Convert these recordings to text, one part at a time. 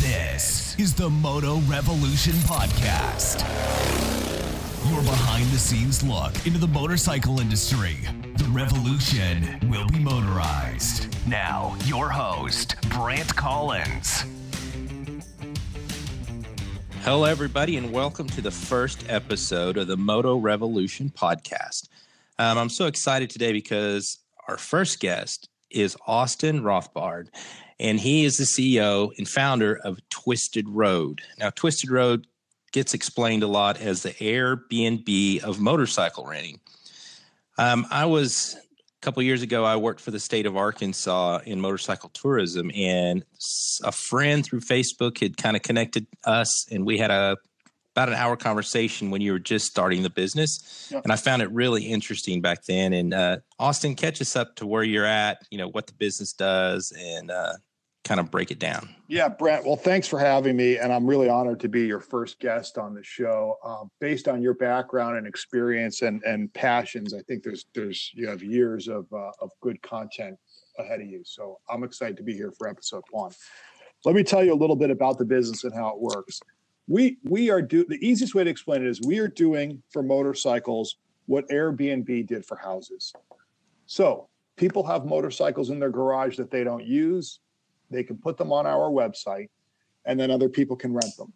This is the Moto Revolution Podcast. Your behind-the-scenes look into the motorcycle industry. The revolution will be motorized. Now, your host, Brant Collins. Hello, everybody, and welcome to the first episode of the Moto Revolution Podcast. I'm so excited today because our first guest is Austin Rothbard, and he is the CEO and founder of Twisted Road. Now, Twisted Road gets explained a lot as the Airbnb of motorcycle renting. A couple years ago, I worked for the state of Arkansas in motorcycle tourism, and a friend through Facebook had kind of connected us, and we had about an hour conversation when you were just starting the business. Yep. And I found it really interesting back then. And Austin, catch us up to where you're at, you know, what the business does, and kind of break it down. Yeah, Brent. Well, thanks for having me. And I'm really honored to be your first guest on the show. Based on your background and experience and passions, I think you have years of good content ahead of you. So I'm excited to be here for episode one. Let me tell you a little bit about the business and how it works. The easiest way to explain it is we are doing for motorcycles what Airbnb did for houses. So people have motorcycles in their garage that they don't use. They can put them on our website, and then other people can rent them.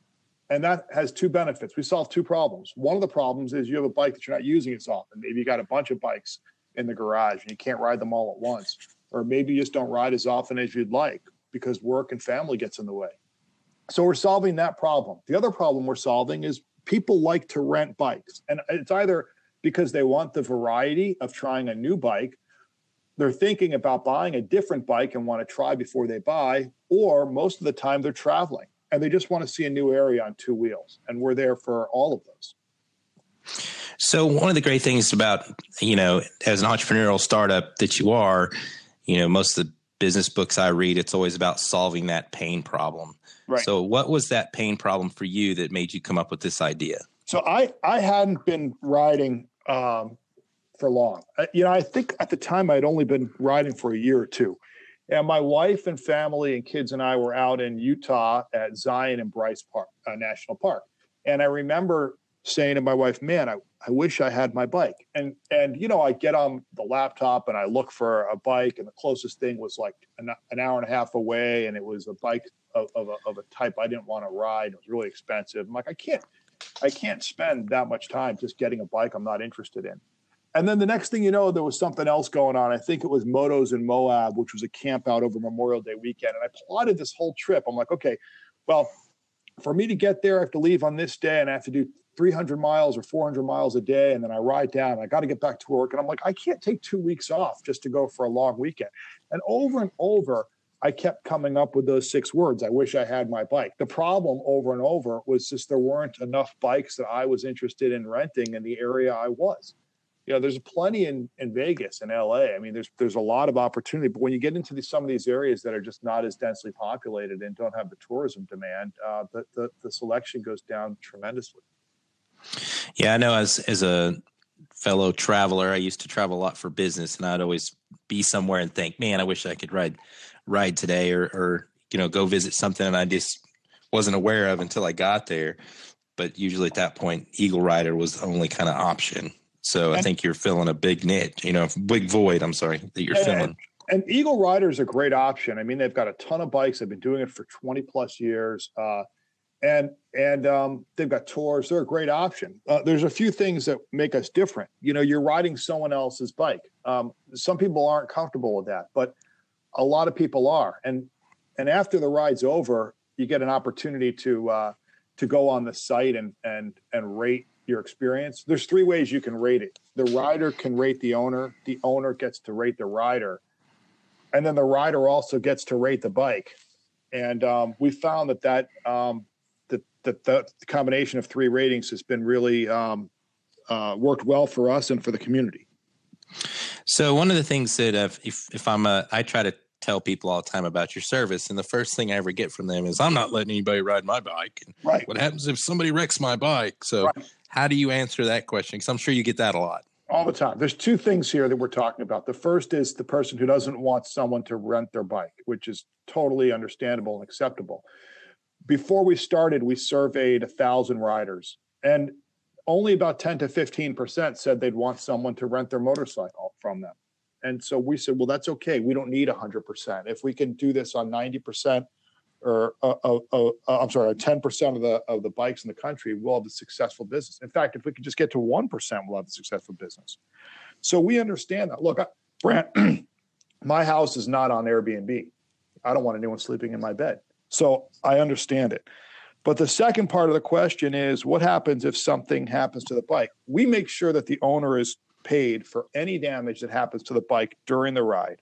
And that has two benefits. We solve two problems. One of the problems is you have a bike that you're not using as often. Maybe you got a bunch of bikes in the garage and you can't ride them all at once, or maybe you just don't ride as often as you'd like because work and family gets in the way. So we're solving that problem. The other problem we're solving is people like to rent bikes. And it's either because they want the variety of trying a new bike, they're thinking about buying a different bike and want to try before they buy, or most of the time they're traveling and they just want to see a new area on two wheels. And we're there for all of those. So one of the great things about, you know, as an entrepreneurial startup that you are, you know, most of the business books I read, it's always about solving that pain problem. Right. So what was that pain problem for you that made you come up with this idea? So I hadn't been riding for long. I think at the time I'd only been riding for a year or two. And my wife and family and kids and I were out in Utah at Zion and Bryce Park, National Park. And I remember saying to my wife, man, I wish I had my bike. And, you know, I get on the laptop and I look for a bike, and the closest thing was like an hour and a half away. And it was a bike of a type I didn't want to ride. It was really expensive. I'm like, I can't spend that much time just getting a bike I'm not interested in. And then the next thing you know, there was something else going on. I think it was Motos in Moab, which was a camp out over Memorial Day weekend. And I plotted this whole trip. I'm like, okay, well, for me to get there, I have to leave on this day and I have to do 300 miles or 400 miles a day. And then I ride down, I got to get back to work. And I'm like, I can't take 2 weeks off just to go for a long weekend. And over, I kept coming up with those six words. I wish I had my bike. The problem over and over was just there weren't enough bikes that I was interested in renting in the area I was. You know, there's plenty in Vegas and LA. I mean, there's a lot of opportunity, but when you get into some of these areas that are just not as densely populated and don't have the tourism demand, the selection goes down tremendously. Yeah, I know as a fellow traveler, I used to travel a lot for business, and I'd always be somewhere and think, man, I wish I could ride today or, you know, go visit something and I just wasn't aware of until I got there. But usually at that point, Eagle Rider was the only kind of option. So I think you're filling a big niche, you know, big void, I'm sorry, that you're filling. And Eagle Rider is a great option. I mean, they've got a ton of bikes. They've been doing it for 20 plus years. And they've got tours. They're a great option. There's a few things that make us different. You know, you're riding someone else's bike. Some people aren't comfortable with that, but a lot of people are. And after the ride's over, you get an opportunity to go on the site and rate your experience. There's three ways you can rate it. The rider can rate the owner gets to rate the rider, and then the rider also gets to rate the bike. And we found that the combination of three ratings has been really worked well for us and for the community. So one of the things that I try to tell people all the time about your service, and the first thing I ever get from them is, I'm not letting anybody ride my bike. And right. What happens if somebody wrecks my bike? So right. How do you answer that question? Because I'm sure you get that a lot. All the time. There's two things here that we're talking about. The first is the person who doesn't want someone to rent their bike, which is totally understandable and acceptable. Before we started, we surveyed 1,000 riders, and only about 10 to 15% said they'd want someone to rent their motorcycle from them. And so we said, well, that's okay. We don't need 100%. If we can do this on 90% or I'm sorry, 10% of the bikes in the country, we'll have a successful business. In fact, if we could just get to 1%, we'll have a successful business. So we understand that. Look, Brent, my house is not on Airbnb. I don't want anyone sleeping in my bed. So I understand it. But the second part of the question is, what happens if something happens to the bike? We make sure that the owner is paid for any damage that happens to the bike during the ride.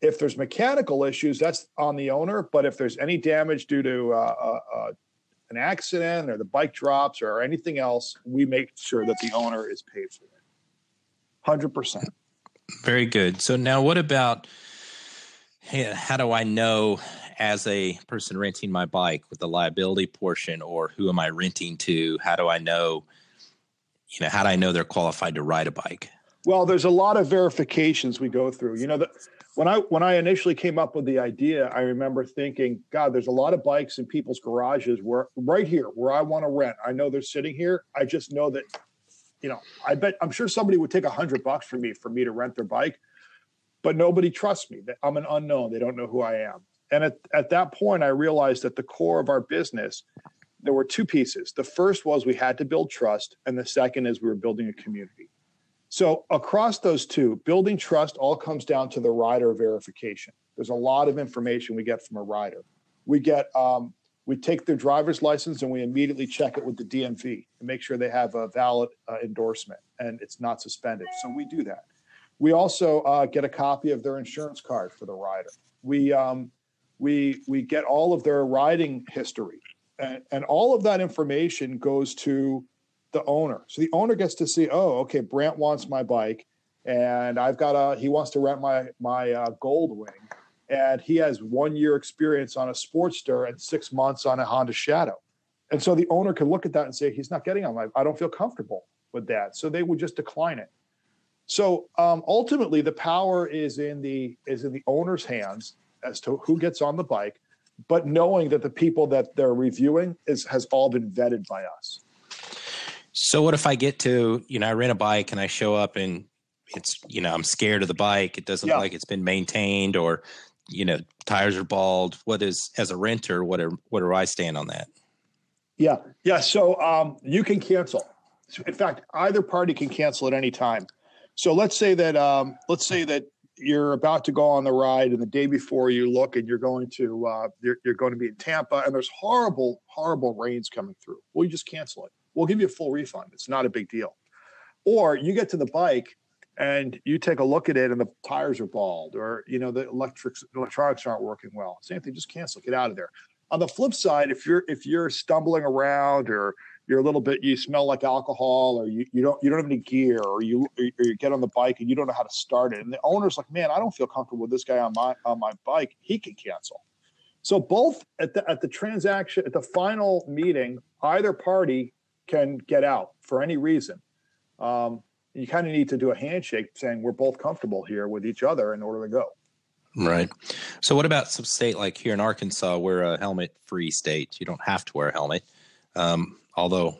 If there's mechanical issues, that's on the owner. But if there's any damage due to an accident or the bike drops or anything else, we make sure that the owner is paid for it. 100%. Very good. So now what about, how do I know as a person renting my bike with the liability portion, or who am I renting to? How do I know, how do I know they're qualified to ride a bike? Well, there's a lot of verifications we go through. When I initially came up with the idea, I remember thinking, God, there's a lot of bikes in people's garages where I want to rent. I know they're sitting here. I just know that, I'm sure somebody would take $100 for me to rent their bike, but nobody trusts me. I'm an unknown. They don't know who I am. And at that point, I realized that the core of our business, there were two pieces. The first was we had to build trust. And the second is we were building a community. So across those two, building trust all comes down to the rider verification. There's a lot of information we get from a rider. We take their driver's license and we immediately check it with the DMV and make sure they have a valid endorsement and it's not suspended. So we do that. We also get a copy of their insurance card for the rider. We get all of their riding history. And all of that information goes to the owner. So the owner gets to see, oh, okay, Brant wants my bike, and he wants to rent my Goldwing, and he has 1 year experience on a Sportster and 6 months on a Honda Shadow. And so the owner can look at that and say, he's not getting on my, I don't feel comfortable with that. So they would just decline it. So ultimately the power is in the owner's hands as to who gets on the bike, but knowing that the people that they're reviewing has all been vetted by us. So what if I get to, I rent a bike and I show up and it's, I'm scared of the bike. It doesn't look like it's been maintained, or, tires are bald. As a renter, what do I stand on that? Yeah. Yeah. So you can cancel. In fact, either party can cancel at any time. So let's say that you're about to go on the ride, and the day before you look and you're going to be in Tampa, and there's horrible, horrible rains coming through. Well, you just cancel it. We'll give you a full refund. It's not a big deal. Or you get to the bike and you take a look at it and the tires are bald, or, the electronics aren't working well. Same thing, just cancel, get out of there. On the flip side, if you're stumbling around, or you're a little bit, you smell like alcohol, or you don't have any gear, or you get on the bike and you don't know how to start it, and the owner's like, man, I don't feel comfortable with this guy on my bike, he can cancel. So both at the transaction, at the final meeting, either party can get out for any reason. You kind of need to do a handshake saying we're both comfortable here with each other in order to go. Right. So what about some state, like here in Arkansas, we're a helmet-free state. You don't have to wear a helmet. Although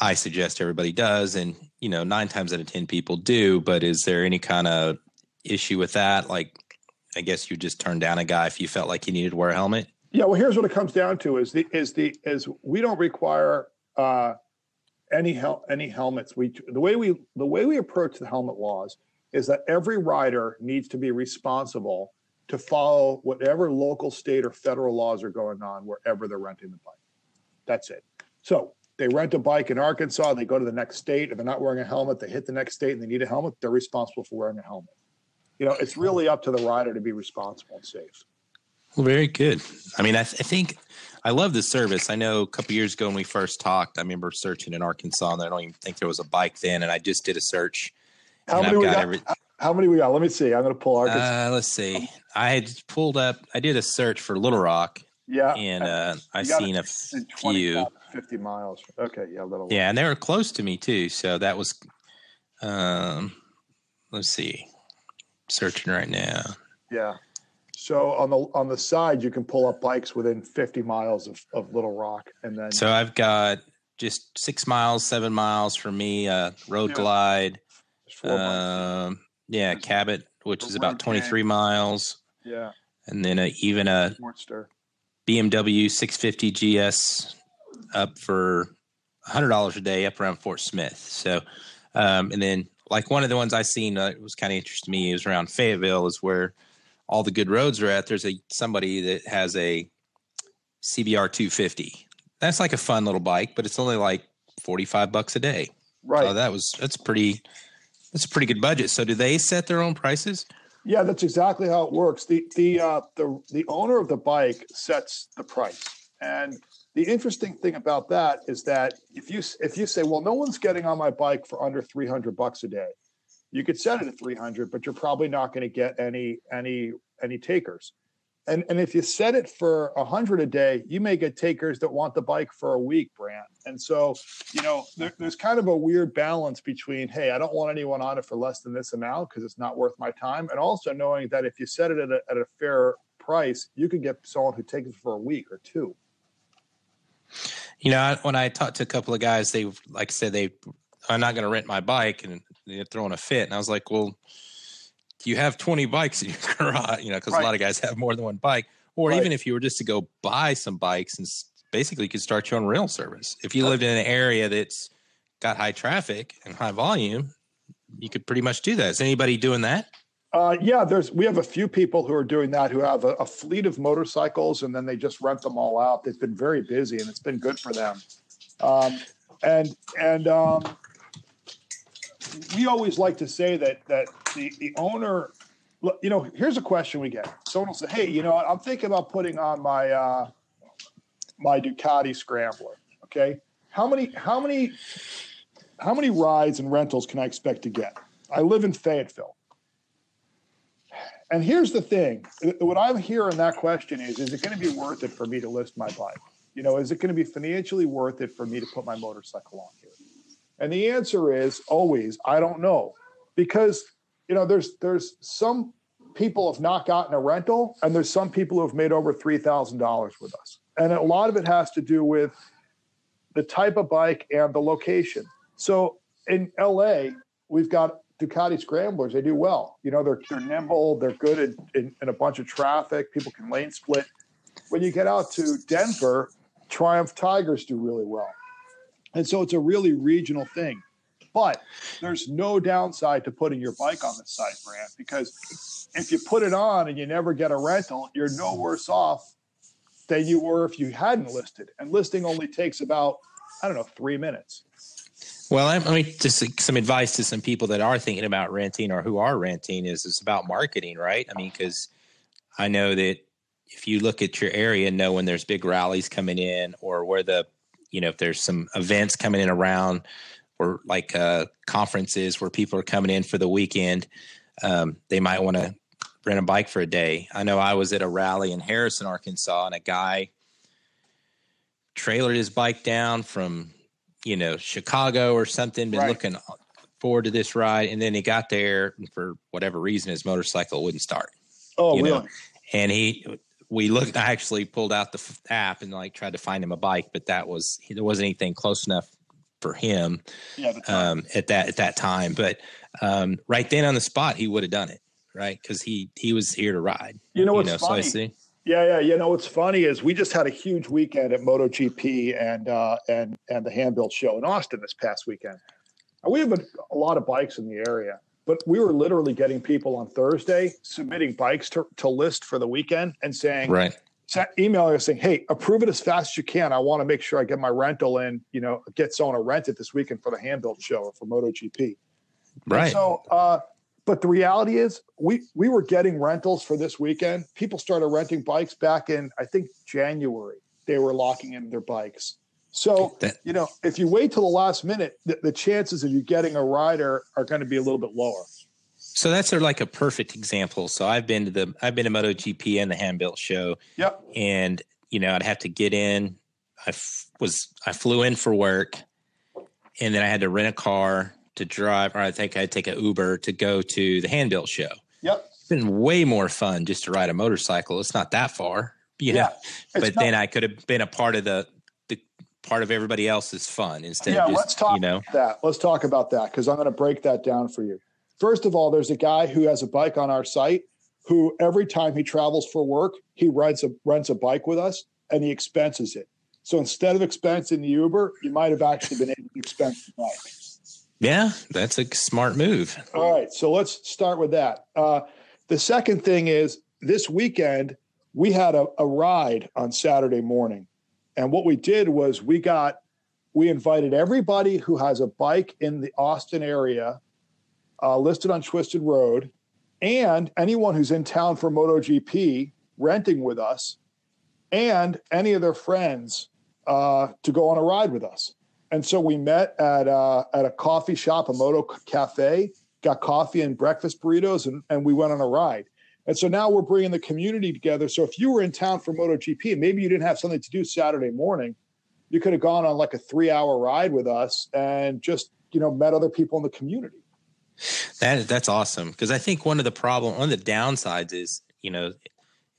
I suggest everybody does, and 9 times out of 10 people do. But is there any kind of issue with that? Like, I guess you just turn down a guy if you felt like he needed to wear a helmet. Yeah. Well, here's what it comes down to: is we don't require any helmets. The way we approach the helmet laws is that every rider needs to be responsible to follow whatever local, state, or federal laws are going on wherever they're renting the bike. That's it. So they rent a bike in Arkansas, they go to the next state, if they're not wearing a helmet, they hit the next state and they need a helmet, they're responsible for wearing a helmet. It's really up to the rider to be responsible and safe. Well, very good. I mean, I think I love this service. I know a couple of years ago when we first talked, I remember searching in Arkansas, and I don't even think there was a bike then, and I just did a search. How many we got? Let me see. I'm going to pull Arkansas. Let's see. I had pulled up, I did a search for Little Rock. Yeah, and I've seen a few. 50 miles. Okay, yeah, a little. Yeah, and they were close to me too, so that was. Let's see, searching right now. Yeah, So on the side, you can pull up bikes within 50 miles of Little Rock. And then, so I've got just 6 miles, 7 miles for me, Road Glide, Cabot, which is about 23 miles. Yeah. And then even a Sportster. BMW 650 GS up for $100 a day up around Fort Smith. So, and then like one of the ones I seen was kind of interesting to me. It was around Fayetteville is where all the good roads are at. There's somebody that has a CBR 250. That's like a fun little bike, but it's only like $45 a day. Right. So that's a pretty good budget. So do they set their own prices? Yeah, that's exactly how it works. The owner of the bike sets the price. And the interesting thing about that is that if you say, well, no one's getting on my bike for under $300 a day, you could set it at 300, but you're probably not going to get any takers. And if you set it for 100 a day, you may get takers that want the bike for a week, Brant. And so, there's kind of a weird balance between, hey, I don't want anyone on it for less than this amount because it's not worth my time. And also knowing that if you set it at a fair price, you could get someone who takes it for a week or two. You know, when I talked to a couple of guys, they, like I said, I'm not going to rent my bike, and they're throwing a fit. And I was like, well, you have 20 bikes in your garage, because a lot of guys have more than one bike. Or even if you were just to go buy some bikes and basically you could start your own rental service. If you lived in an area that's got high traffic and high volume, you could pretty much do that. Is anybody doing that? Yeah, we have a few people who are doing that, who have a fleet of motorcycles, and then they just rent them all out. They've been very busy, and it's been good for them. We always like to say that the owner, here's a question we get. Someone will say, hey, I'm thinking about putting on my my Ducati Scrambler. Okay. How many rides and rentals can I expect to get? I live in Fayetteville. And here's the thing. What I'm hearing that question is it going to be worth it for me to list my bike? Is it going to be financially worth it for me to put my motorcycle on here? And the answer is always, I don't know, because, there's some people have not gotten a rental, and there's some people who have made over $3,000 with us. And a lot of it has to do with the type of bike and the location. So in LA, we've got Ducati Scramblers. They do well. They're nimble. They're good in a bunch of traffic. People can lane split. When you get out to Denver, Triumph Tigers do really well. And so it's a really regional thing. But there's no downside to putting your bike on this site, Brant, because if you put it on and you never get a rental, you're no worse off than you were if you hadn't listed. And listing only takes about, 3 minutes. Well, let me just some advice to some people that are thinking about renting or who are renting is it's about marketing, right? Because I know that if you look at your area and know when there's big rallies coming in or where the if there's some events coming in around or like conferences where people are coming in for the weekend, they might want to rent a bike for a day. I know I was at a rally in Harrison, Arkansas, and a guy trailered his bike down from, Chicago or something, been looking forward to this ride. And then he got there and for whatever reason, his motorcycle wouldn't start. Oh, really? And I actually pulled out the app and tried to find him a bike, but there wasn't anything close enough for him at that time. But right then on the spot, he would have done it, right? Because he was here to ride. What's funny? So I see. Yeah. What's funny is we just had a huge weekend at MotoGP and the Handbuilt Show in Austin this past weekend. And we have a lot of bikes in the area, but we were literally getting people on Thursday submitting bikes to list for the weekend and saying, emailing us saying, hey, approve it as fast as you can. I want to make sure I get my rental in, get someone to rent it this weekend for the Handbuilt Show or for MotoGP. Right. And so, but the reality is we were getting rentals for this weekend. People started renting bikes back in, I think, January. They were locking in their bikes. So, if you wait till the last minute, the chances of you getting a rider are going to be a little bit lower. So that's like a perfect example. So I've been to MotoGP and the Handbuilt Show. Yep. And, I'd have to get in. I flew in for work, and then I had to rent a car to drive, or I think I'd take an Uber to go to the Handbuilt Show. Yep. been way more fun just to ride a motorcycle. It's not that far, you know, but then I could have been a part of the part of everybody else's fun instead. Yeah, of just, let's talk about that. Let's talk about that, because I'm going to break that down for you. First of all, there's a guy who has a bike on our site who every time he travels for work, he rents a bike with us and he expenses it. So instead of expensing the Uber, you might have actually been able to expense the bike. Yeah, that's a smart move. All right, so let's start with that. The second thing is this weekend, we had a ride on Saturday morning. And what we did was we invited everybody who has a bike in the Austin area listed on Twisted Road, and anyone who's in town for MotoGP renting with us, and any of their friends to go on a ride with us. And so we met at a coffee shop, a Moto Cafe, got coffee and breakfast burritos, and we went on a ride. And so now we're bringing the community together. So if you were in town for MotoGP, maybe you didn't have something to do Saturday morning, you could have gone on like a 3-hour ride with us and just, you know, met other people in the community. That's awesome. Because I think one of the downsides is, you know,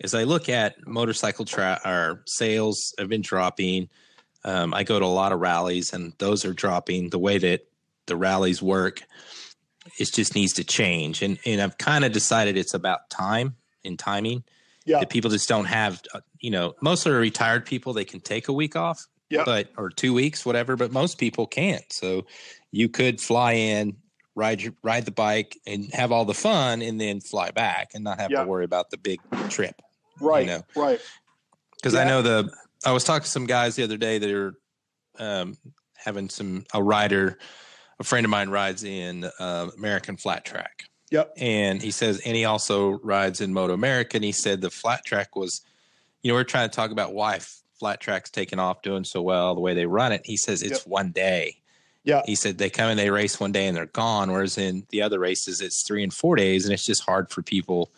as I look at motorcycle our sales have been dropping. I go to a lot of rallies, and those are dropping. The way that the rallies work, it just needs to change. And I've kind of decided it's about time and timing. Yeah. That people just don't have, you know, mostly retired people, they can take a week off, or 2 weeks, whatever, but most people can't. So you could fly in, ride the bike and have all the fun, and then fly back and not have to worry about the big trip. Right. You know? Right. Because I know I was talking to some guys the other day that are having a rider, a friend of mine rides in American Flat Track. Yep. And he says, and he also rides in Moto America. And he said the flat track was, you know, we're trying to talk about why flat track's taking off, doing so well, the way they run it. He says it's one day. Yeah. He said they come and they race one day and they're gone. Whereas in the other races, it's 3 and 4 days, and it's just hard for people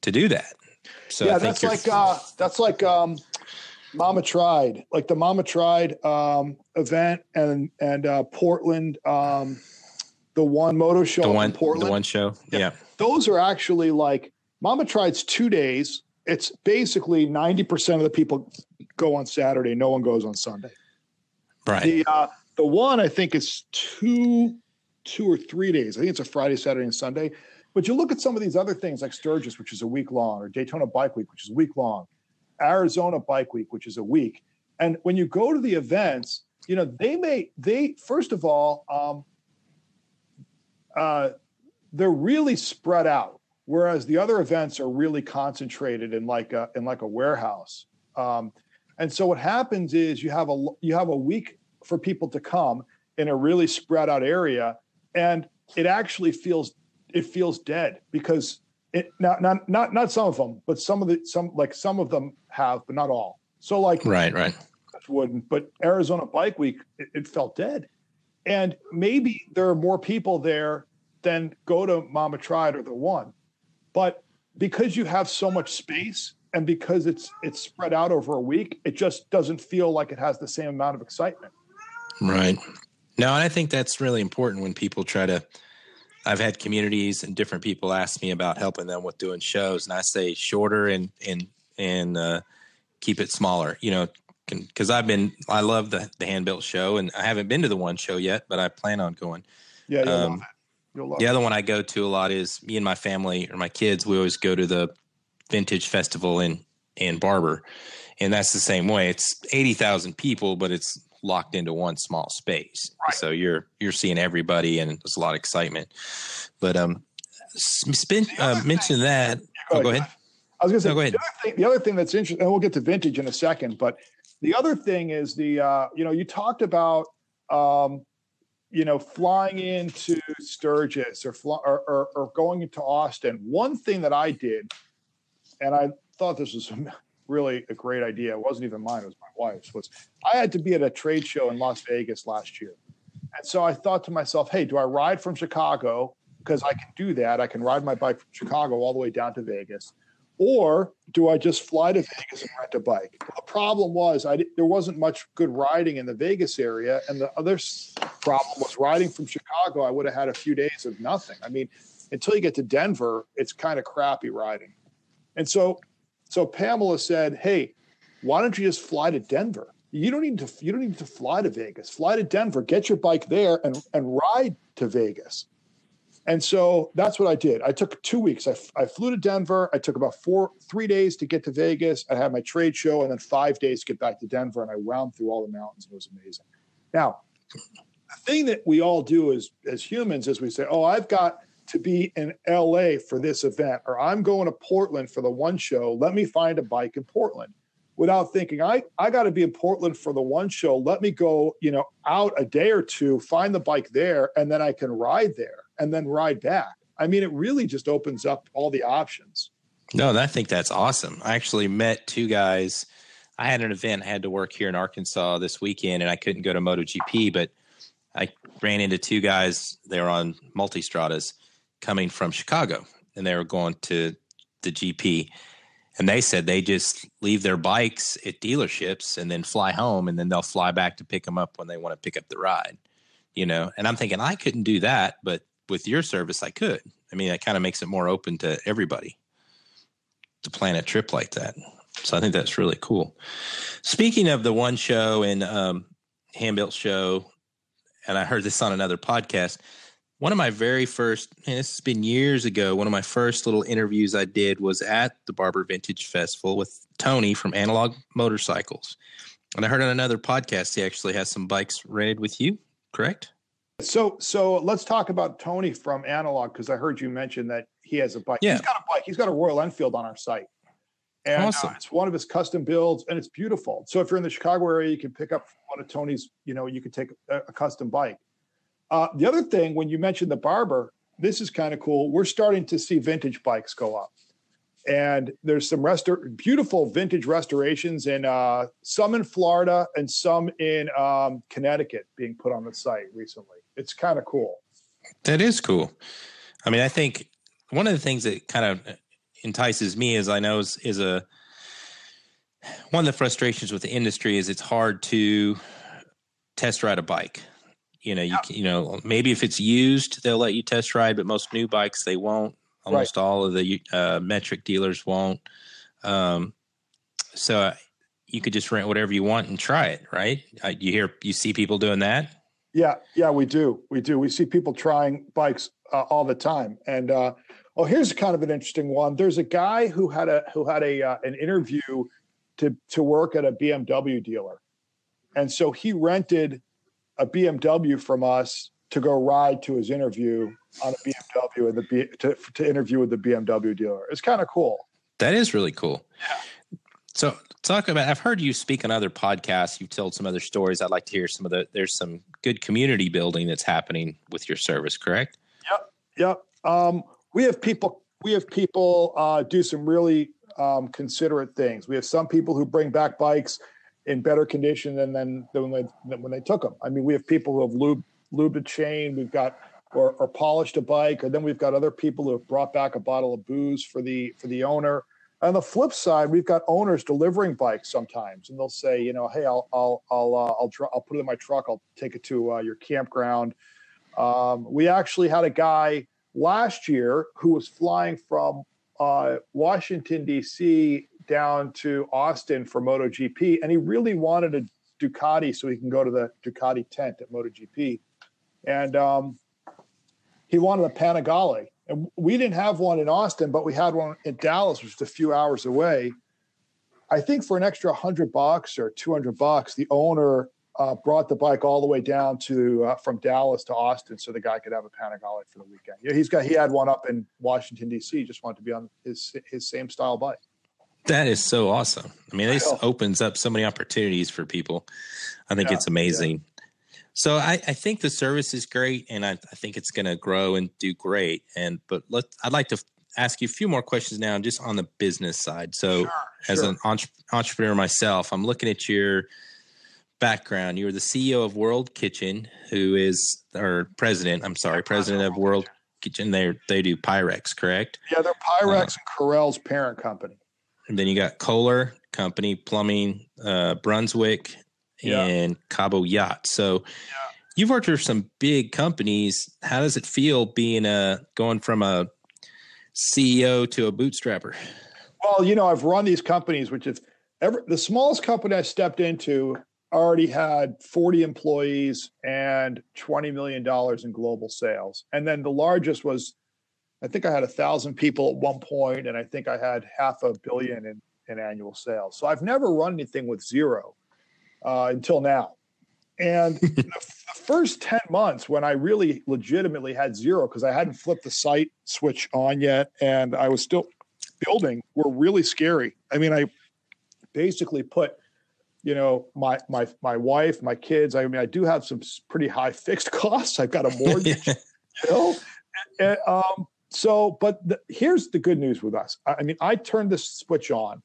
to do that. So yeah, that's like Mama Tried, like the Mama Tried event and Portland, the One Moto Show in Portland. The One Show, yeah. Those are actually like, Mama Tried's 2 days. It's basically 90% of the people go on Saturday. No one goes on Sunday. Right. The One, I think, is two or 3 days. I think it's a Friday, Saturday, and Sunday. But you look at some of these other things like Sturgis, which is a week long, or Daytona Bike Week, which is a week long. Arizona Bike Week, which is a week. And when you go to the events, you know, first of all, they're really spread out. Whereas the other events are really concentrated in like a warehouse. And so what happens is you have a week for people to come in a really spread out area. And it actually feels dead, because not some of them, but some of them have, but not all. So like, right. Wouldn't, but Arizona Bike Week, it felt dead. And maybe there are more people there than go to Mama Tried or the One, but because you have so much space and because it's spread out over a week, it just doesn't feel like it has the same amount of excitement. Right. No, and I think that's really important when people try to, I've had communities and different people ask me about helping them with doing shows, and I say shorter and keep it smaller, you know, because I love the Handbuilt Show, and I haven't been to the One Show yet, but I plan on going. Yeah, the other one I go to a lot is me and my family or my kids. We always go to the Vintage Festival in Barber, and that's the same way. It's 80,000 people, but it's locked into one small space. Right. So you're seeing everybody, and there's a lot of excitement. But mention that. Oh, go ahead. I was going to say the other thing that's interesting, and we'll get to vintage in a second. But the other thing is you talked about flying into Sturgis or going into Austin. One thing that I did, and I thought this was really a great idea. It wasn't even mine. It was my wife's. I had to be at a trade show in Las Vegas last year. And so I thought to myself, hey, do I ride from Chicago? Because I can do that. I can ride my bike from Chicago all the way down to Vegas. Or do I just fly to Vegas and rent a bike? The problem was there wasn't much good riding in the Vegas area. And the other problem was riding from Chicago, I would have had a few days of nothing. I mean, until you get to Denver, it's kind of crappy riding. And so Pamela said, hey, why don't you just fly to Denver? You don't need to fly to Vegas. Fly to Denver, get your bike there and ride to Vegas. And so that's what I did. I took 2 weeks. I flew to Denver. I took about 3 days to get to Vegas. I had my trade show and then 5 days to get back to Denver. And I wound through all the mountains. It was amazing. Now, the thing that we all do as humans is we say, oh, I've got to be in LA for this event, or I'm going to Portland for the One Show. Let me find a bike in Portland, without thinking, I got to be in Portland for the One Show. Let me go, out a day or two, find the bike there, and then I can ride there and then ride back. I mean, it really just opens up all the options. No, I think that's awesome. I actually met two guys. I had an event. I had to work here in Arkansas this weekend, and I couldn't go to MotoGP, but I ran into two guys. They were on Multistradas coming from Chicago, and they were going to the GP. And they said they just leave their bikes at dealerships and then fly home, and then they'll fly back to pick them up when they want to pick up the ride, And I'm thinking, I couldn't do that, but with your service, I could. I mean, that kind of makes it more open to everybody to plan a trip like that. So I think that's really cool. Speaking of the One Show and Handbuilt Show, and I heard this on another podcast, one of my very first, and this has been years ago, one of my first little interviews I did was at the Barber Vintage Festival with Tony from Analog Motorcycles. And I heard on another podcast, he actually has some bikes rented with you, correct? So let's talk about Tony from Analog, because I heard you mention that he has a bike. Yeah. He's got a bike. He's got a Royal Enfield on our site. And awesome. It's one of his custom builds, and it's beautiful. So if you're in the Chicago area, you can pick up one of Tony's, you can take a custom bike. The other thing, when you mentioned the Barber, this is kind of cool. We're starting to see vintage bikes go up. And there's some beautiful vintage restorations, and some in Florida and some in Connecticut being put on the site recently. It's kind of cool. That is cool. I mean, I think one of the things that kind of entices me one of the frustrations with the industry is it's hard to test ride a bike. Maybe if it's used, they'll let you test ride, but most new bikes, they won't. Almost all of the metric dealers won't. So you could just rent whatever you want and try it, right? You see people doing that? Yeah, we do. We see people trying bikes all the time. And here's kind of an interesting one. There's a guy who had an interview to work at a BMW dealer, and so he rented a BMW from us to go ride to his interview on a BMW and to interview with the BMW dealer. It's kind of cool. That is really cool. Yeah. So I've heard you speak on other podcasts. You've told some other stories. I'd like to hear there's some good community building that's happening with your service, correct? Yep. We have people do some really considerate things. We have some people who bring back bikes in better condition than when they took them. I mean, we have people who have lubed a chain, we've got or polished a bike, and then we've got other people who have brought back a bottle of booze for the owner. On the flip side, we've got owners delivering bikes sometimes, and they'll say, hey, I'll put it in my truck, I'll take it to your campground. We actually had a guy last year who was flying from Washington, D.C. down to Austin for MotoGP, and he really wanted a Ducati so he can go to the Ducati tent at MotoGP. And he wanted a Panigale. And we didn't have one in Austin, but we had one in Dallas, which is a few hours away. I think for an extra $100 or $200, the owner brought the bike all the way down to from Dallas to Austin so the guy could have a Panigale for the weekend. He had one up in Washington, D.C., just wanted to be on his same style bike. That is so awesome. I mean, this opens up so many opportunities for people. I think it's amazing. Yeah. So I think the service is great, and I think it's going to grow and do great. I'd like to ask you a few more questions now, just on the business side. So as an entrepreneur myself, I'm looking at your background. You were the CEO of World Kitchen, president of World Kitchen. They do Pyrex, correct? Yeah, they're Pyrex and Correll's parent company. And then you got Kohler Company, Plumbing, Brunswick, and Cabo Yacht. So You've worked for some big companies. How does it feel being going from a CEO to a bootstrapper? Well, you know, I've run these companies, which is the smallest company I stepped into already had 40 employees and $20 million in global sales. And then the largest was, I think I had 1,000 people at one point, and I think I had $500 million in annual sales. So I've never run anything with zero until now. And the first 10 months when I really legitimately had zero, because I hadn't flipped the site switch on yet and I was still building, were really scary. I mean, I basically put, you know, my wife, my kids. I mean, I do have some pretty high fixed costs. I've got a mortgage, you know. And, so, but here's the good news with us. I mean, I turned this switch on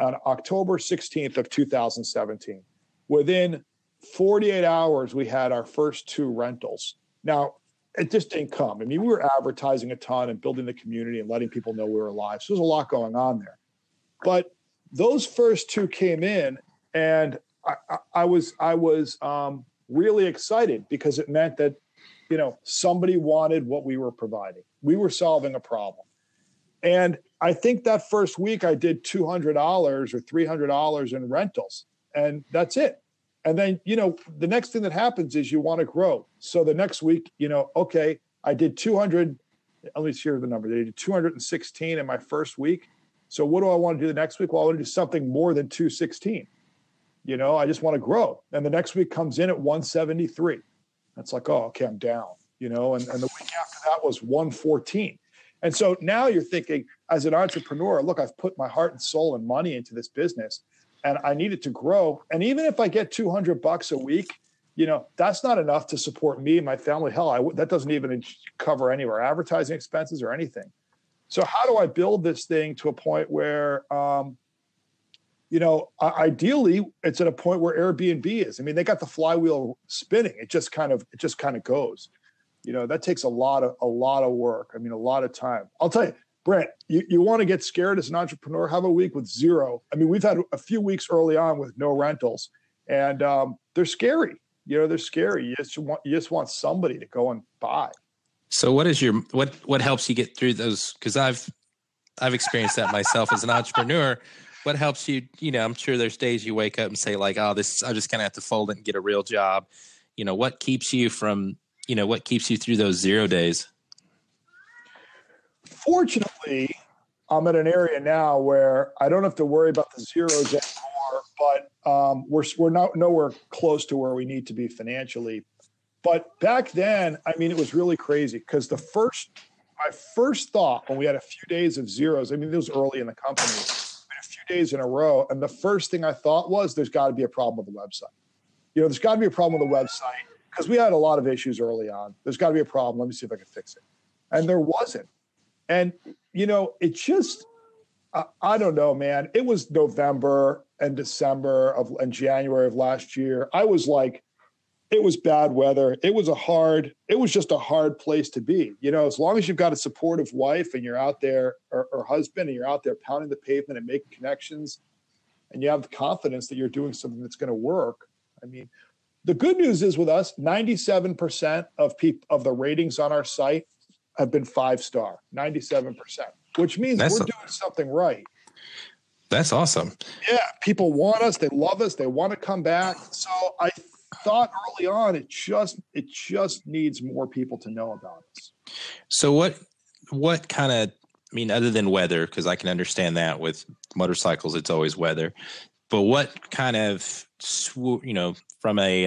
October 16th of 2017. Within 48 hours, we had our first two rentals. Now, it just didn't come. I mean, we were advertising a ton and building the community and letting people know we were alive. So there's a lot going on there. But those first two came in, and I was really excited because it meant that, you know, somebody wanted what we were providing. We were solving a problem. And I think that first week I did $200 or $300 in rentals, and that's it. And then, you know, the next thing that happens is you want to grow. So the next week, you know, okay, I did 200, at least here's the number, they did 216 in my first week. So what do I want to do the next week? Well, I want to do something more than 216. You know, I just want to grow. And the next week comes in at 173. That's like, oh, okay, I'm down, you know. And the week after that was 114. And so now you're thinking, as an entrepreneur, look, I've put my heart and soul and money into this business, and I need it to grow. And even if I get $200 a week, you know, that's not enough to support me and my family. Hell, that doesn't even cover any of our advertising expenses or anything. So how do I build this thing to a point where, you know, ideally it's at a point where Airbnb is. I mean, they got the flywheel spinning. It just kind of goes. You know, that takes a lot of work. I mean, a lot of time. I'll tell you, Brent, you want to get scared as an entrepreneur? Have a week with zero. I mean, we've had a few weeks early on with no rentals, and they're scary. You know, they're scary. You just want somebody to go and buy. So what is what helps you get through those? Because I've experienced that myself as an entrepreneur. What helps you? You know, I'm sure there's days you wake up and say like, oh, this, I just kind of have to fold it and get a real job. You know, what keeps you from, you know, what keeps you through those 0 days? Fortunately, I'm at an area now where I don't have to worry about the zeros anymore, but we're not nowhere close to where we need to be financially. But back then, I mean, it was really crazy because my first thought when we had a few days of zeros, I mean, it was early in the company, a few days in a row. And the first thing I thought was, there's got to be a problem with the website. You know, there's got to be a problem with the website because we had a lot of issues early on. There's got to be a problem. Let me see if I can fix it. And there wasn't. And, you know, it just, I don't know, man, it was November and December and January of last year. I was like, it was bad weather. It was just a hard place to be. You know, as long as you've got a supportive wife and you're out there, or husband, and you're out there pounding the pavement and making connections, and you have the confidence that you're doing something that's going to work. I mean, the good news is with us, 97% of the ratings on our site have been 5-star, 97%, which means we're doing something right. That's awesome. Yeah. People want us. They love us. They want to come back. So I thought early on, it just needs more people to know about us. So what kind of, I mean, other than weather, because I can understand that with motorcycles, it's always weather, but what kind of, you know, from a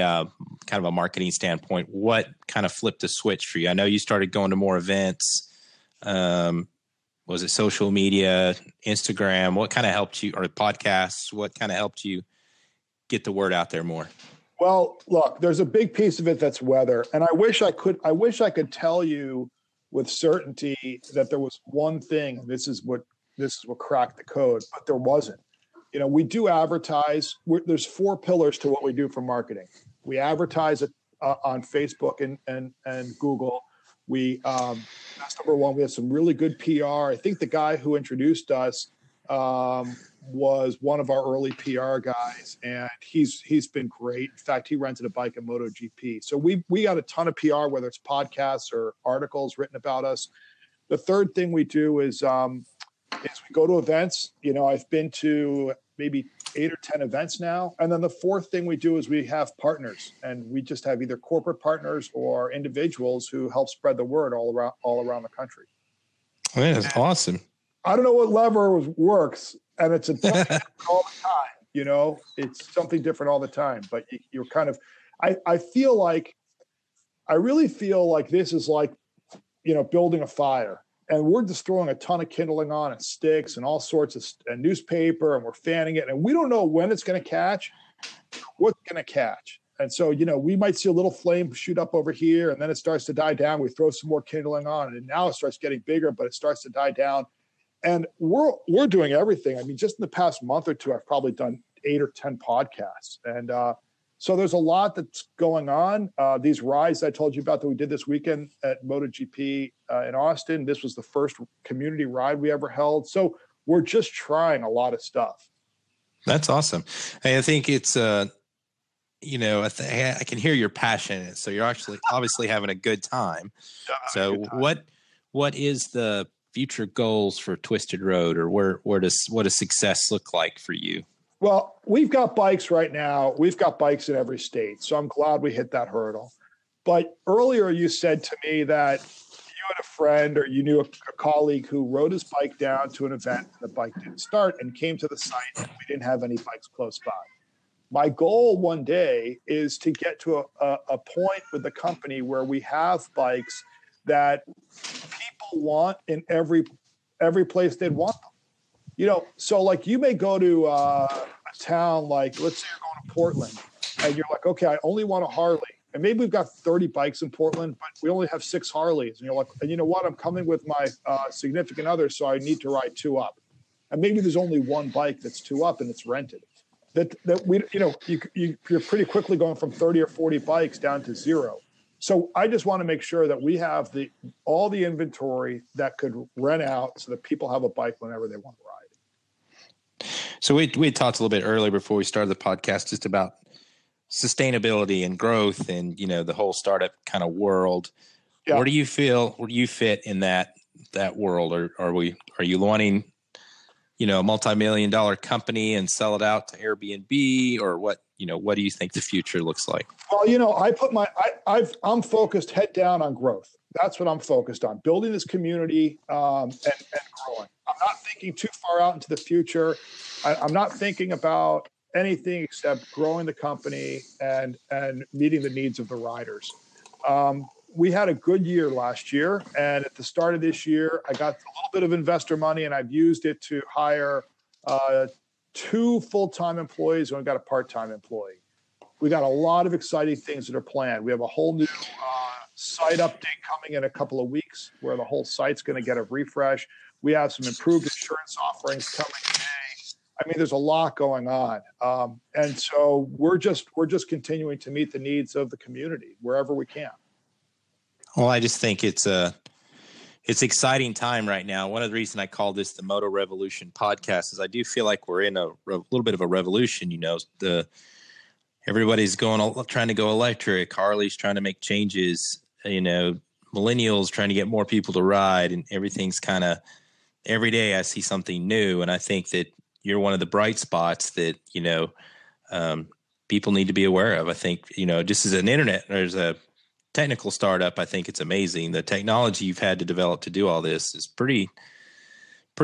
kind of a marketing standpoint, what kind of flipped the switch for you? I know you started going to more events. Was it social media, Instagram? What kind of helped you, or podcasts? What kind of helped you get the word out there more? Well, look, there's a big piece of it that's weather. And I wish I could tell you with certainty that there was one thing, and this is what cracked the code, but there wasn't. You know, we do advertise. There's 4 pillars to what we do for marketing. We advertise on Facebook and Google. That's number one. We have some really good PR. I think the guy who introduced us was one of our early PR guys, and he's been great. In fact, he rented a bike at MotoGP. So we got a ton of PR, whether it's podcasts or articles written about us. The third thing we do is we go to events. You know, I've been to maybe 8 or 10 events now. And then the fourth thing we do is we have partners, and we just have either corporate partners or individuals who help spread the word all around the country. Man, that's awesome. I don't know what lever works, and it's a all the time. You know, it's something different all the time. But you're kind of, I really feel like this is like, you know, building a fire. And we're just throwing a ton of kindling on and sticks and all sorts of newspaper, and we're fanning it. And we don't know when it's going to catch, what's going to catch. And so, you know, we might see a little flame shoot up over here, and then it starts to die down. We throw some more kindling on, and now it starts getting bigger, but it starts to die down. And we're doing everything. I mean, just in the past month or two, I've probably done 8 or 10 podcasts. And so there's a lot that's going on. These rides I told you about that we did this weekend at MotoGP in Austin, this was the first community ride we ever held. So we're just trying a lot of stuff. That's awesome. I think it's, you know, I can hear your passion. So you're actually obviously having a good time. So good time. What is the future goals for Twisted Road, or what does success look like for you? Well, we've got bikes right now. We've got bikes in every state. So I'm glad we hit that hurdle. But earlier you said to me that you had a friend, or you knew a colleague who rode his bike down to an event and the bike didn't start, and came to the site and we didn't have any bikes close by. My goal one day is to get to a point with the company where we have bikes that people want in every place they'd want them. You know, so like you may go to a town, like let's say you're going to Portland, and you're like, okay, I only want a Harley. And maybe we've got 30 bikes in Portland, but we only have 6 Harleys. And you're like, and you know what? I'm coming with my significant other, so I need to ride 2 up. And maybe there's only one bike that's 2 up, and it's rented. That we, you know, you're pretty quickly going from 30 or 40 bikes down to 0. So I just want to make sure that we have all the inventory that could rent out, so that people have a bike whenever they want to ride. So we talked a little bit earlier before we started the podcast just about sustainability and growth and, you know, the whole startup kind of world. Yeah. Where do you fit in that world? Are you wanting, you know, a multi-million-dollar company and sell it out to Airbnb, or what? You know, what do you think the future looks like? Well, you know, I'm focused head down on growth. That's what I'm focused on, building this community and growing. I'm not thinking too far out into the future. I'm not thinking about anything except growing the company and meeting the needs of the riders. We had a good year last year, and at the start of this year, I got a little bit of investor money, and I've used it to hire 2 full-time employees, and we've got a part-time employee. We got a lot of exciting things that are planned. We have a whole new site update coming in a couple of weeks, where the whole site's going to get a refresh. We have some improved insurance offerings coming today. I mean, there's a lot going on. And so we're just continuing to meet the needs of the community wherever we can. Well, I just think it's exciting time right now. One of the reasons I call this the Moto Revolution podcast is I do feel like we're in a little bit of a revolution. You know, everybody's trying to go electric. Harley's trying to make changes, you know, millennials trying to get more people to ride, and everything's kind of, every day I see something new. And I think that you're one of the bright spots that, you know, people need to be aware of. I think, you know, just as an internet, there's a technical startup. I think it's amazing. The technology you've had to develop to do all this is pretty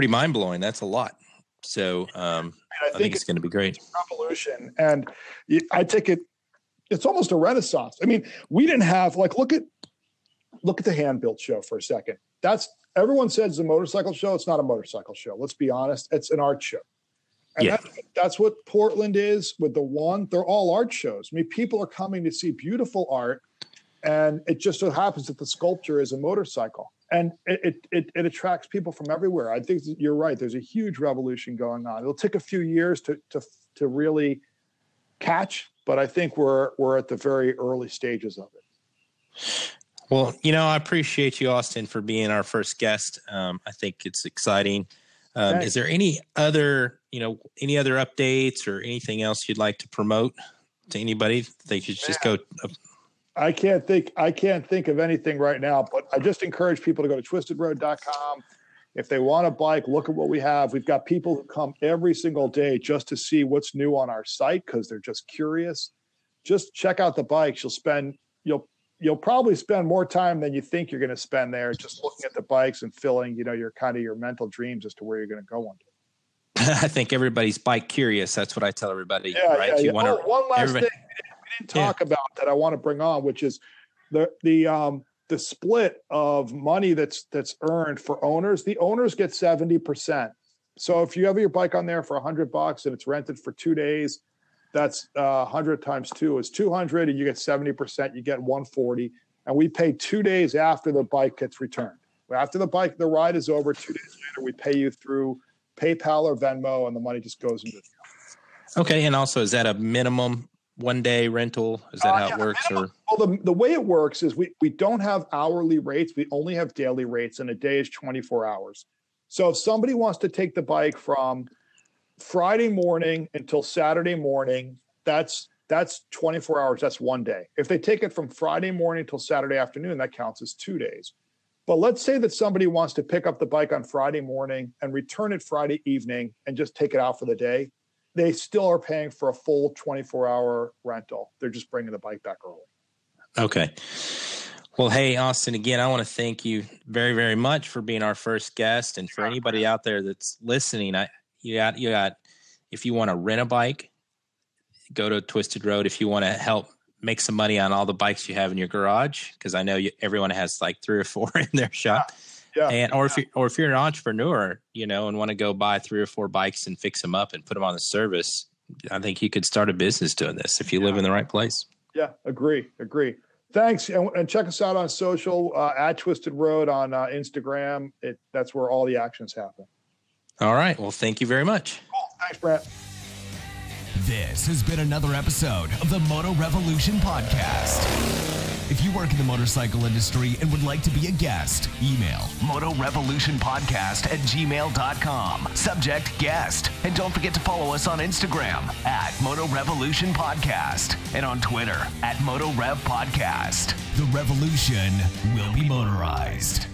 mind blowing. That's a lot. So I think it's going to be great. It's a revolution. And I take it, it's almost a renaissance. I mean, we didn't have, like, look at the Handbuilt Show for a second. Everyone says it's a motorcycle show. It's not a motorcycle show. Let's be honest. It's an art show. And yeah. That's what Portland is with the one. They're all art shows. I mean, people are coming to see beautiful art, and it just so happens that the sculpture is a motorcycle. And it attracts people from everywhere. I think you're right. There's a huge revolution going on. It'll take a few years to really catch, but I think we're at the very early stages of it. Well, you know, I appreciate you, Austin, for being our first guest. I think it's exciting. Right. Is there any other, any other updates or anything else you'd like to promote to anybody? They should just go. I can't think of anything right now, but I just encourage people to go to twistedroad.com. If they want a bike, look at what we have. We've got people who come every single day just to see what's new on our site because they're just curious. Just check out the bikes. You'll probably spend more time than you think you're going to spend there just looking at the bikes and filling, your kind of your mental dreams as to where you're going to go one day. I think everybody's bike curious. That's what I tell everybody. Yeah, right? Yeah, One last thing we didn't talk about that I want to bring on, which is the split of money that's earned for owners. The owners get 70%. So if you have your bike on there for $100 and it's rented for 2 days, that's 100 times 2 is 200, and you get 70%. You get 140, and we pay 2 days after the bike gets returned. After the ride is over, 2 days later, we pay you through PayPal or Venmo, and the money just goes into the account. Okay, and also, is that a minimum? 1 day rental? Is that how it works? Well, the way it works is we don't have hourly rates. We only have daily rates, and a day is 24 hours. So if somebody wants to take the bike from Friday morning until Saturday morning, that's 24 hours. That's 1 day. If they take it from Friday morning till Saturday afternoon, that counts as 2 days. But let's say that somebody wants to pick up the bike on Friday morning and return it Friday evening and just take it out for the day. They still are paying for a full 24-hour rental. They're just bringing the bike back early. Okay. Well, hey, Austin, again, I want to thank you very, very much for being our first guest. And for anybody out there that's listening, you got. If you want to rent a bike, go to Twisted Road. If you want to help make some money on all the bikes you have in your garage, because I know everyone has like 3 or 4 in their shop. Yeah. And if you're an entrepreneur, and want to go buy 3 or 4 bikes and fix them up and put them on the service, I think you could start a business doing this if you live in the right place. Yeah, agree. Thanks, and check us out on social at Twisted Road on Instagram. That's where all the actions happen. All right. Well, thank you very much. Cool. Thanks, Brett. This has been another episode of the Moto Revolution Podcast. If you work in the motorcycle industry and would like to be a guest, email motorevolutionpodcast@gmail.com. Subject, guest. And don't forget to follow us on Instagram at @motorevolutionpodcast and on Twitter at @motorevpodcast. The revolution will be motorized.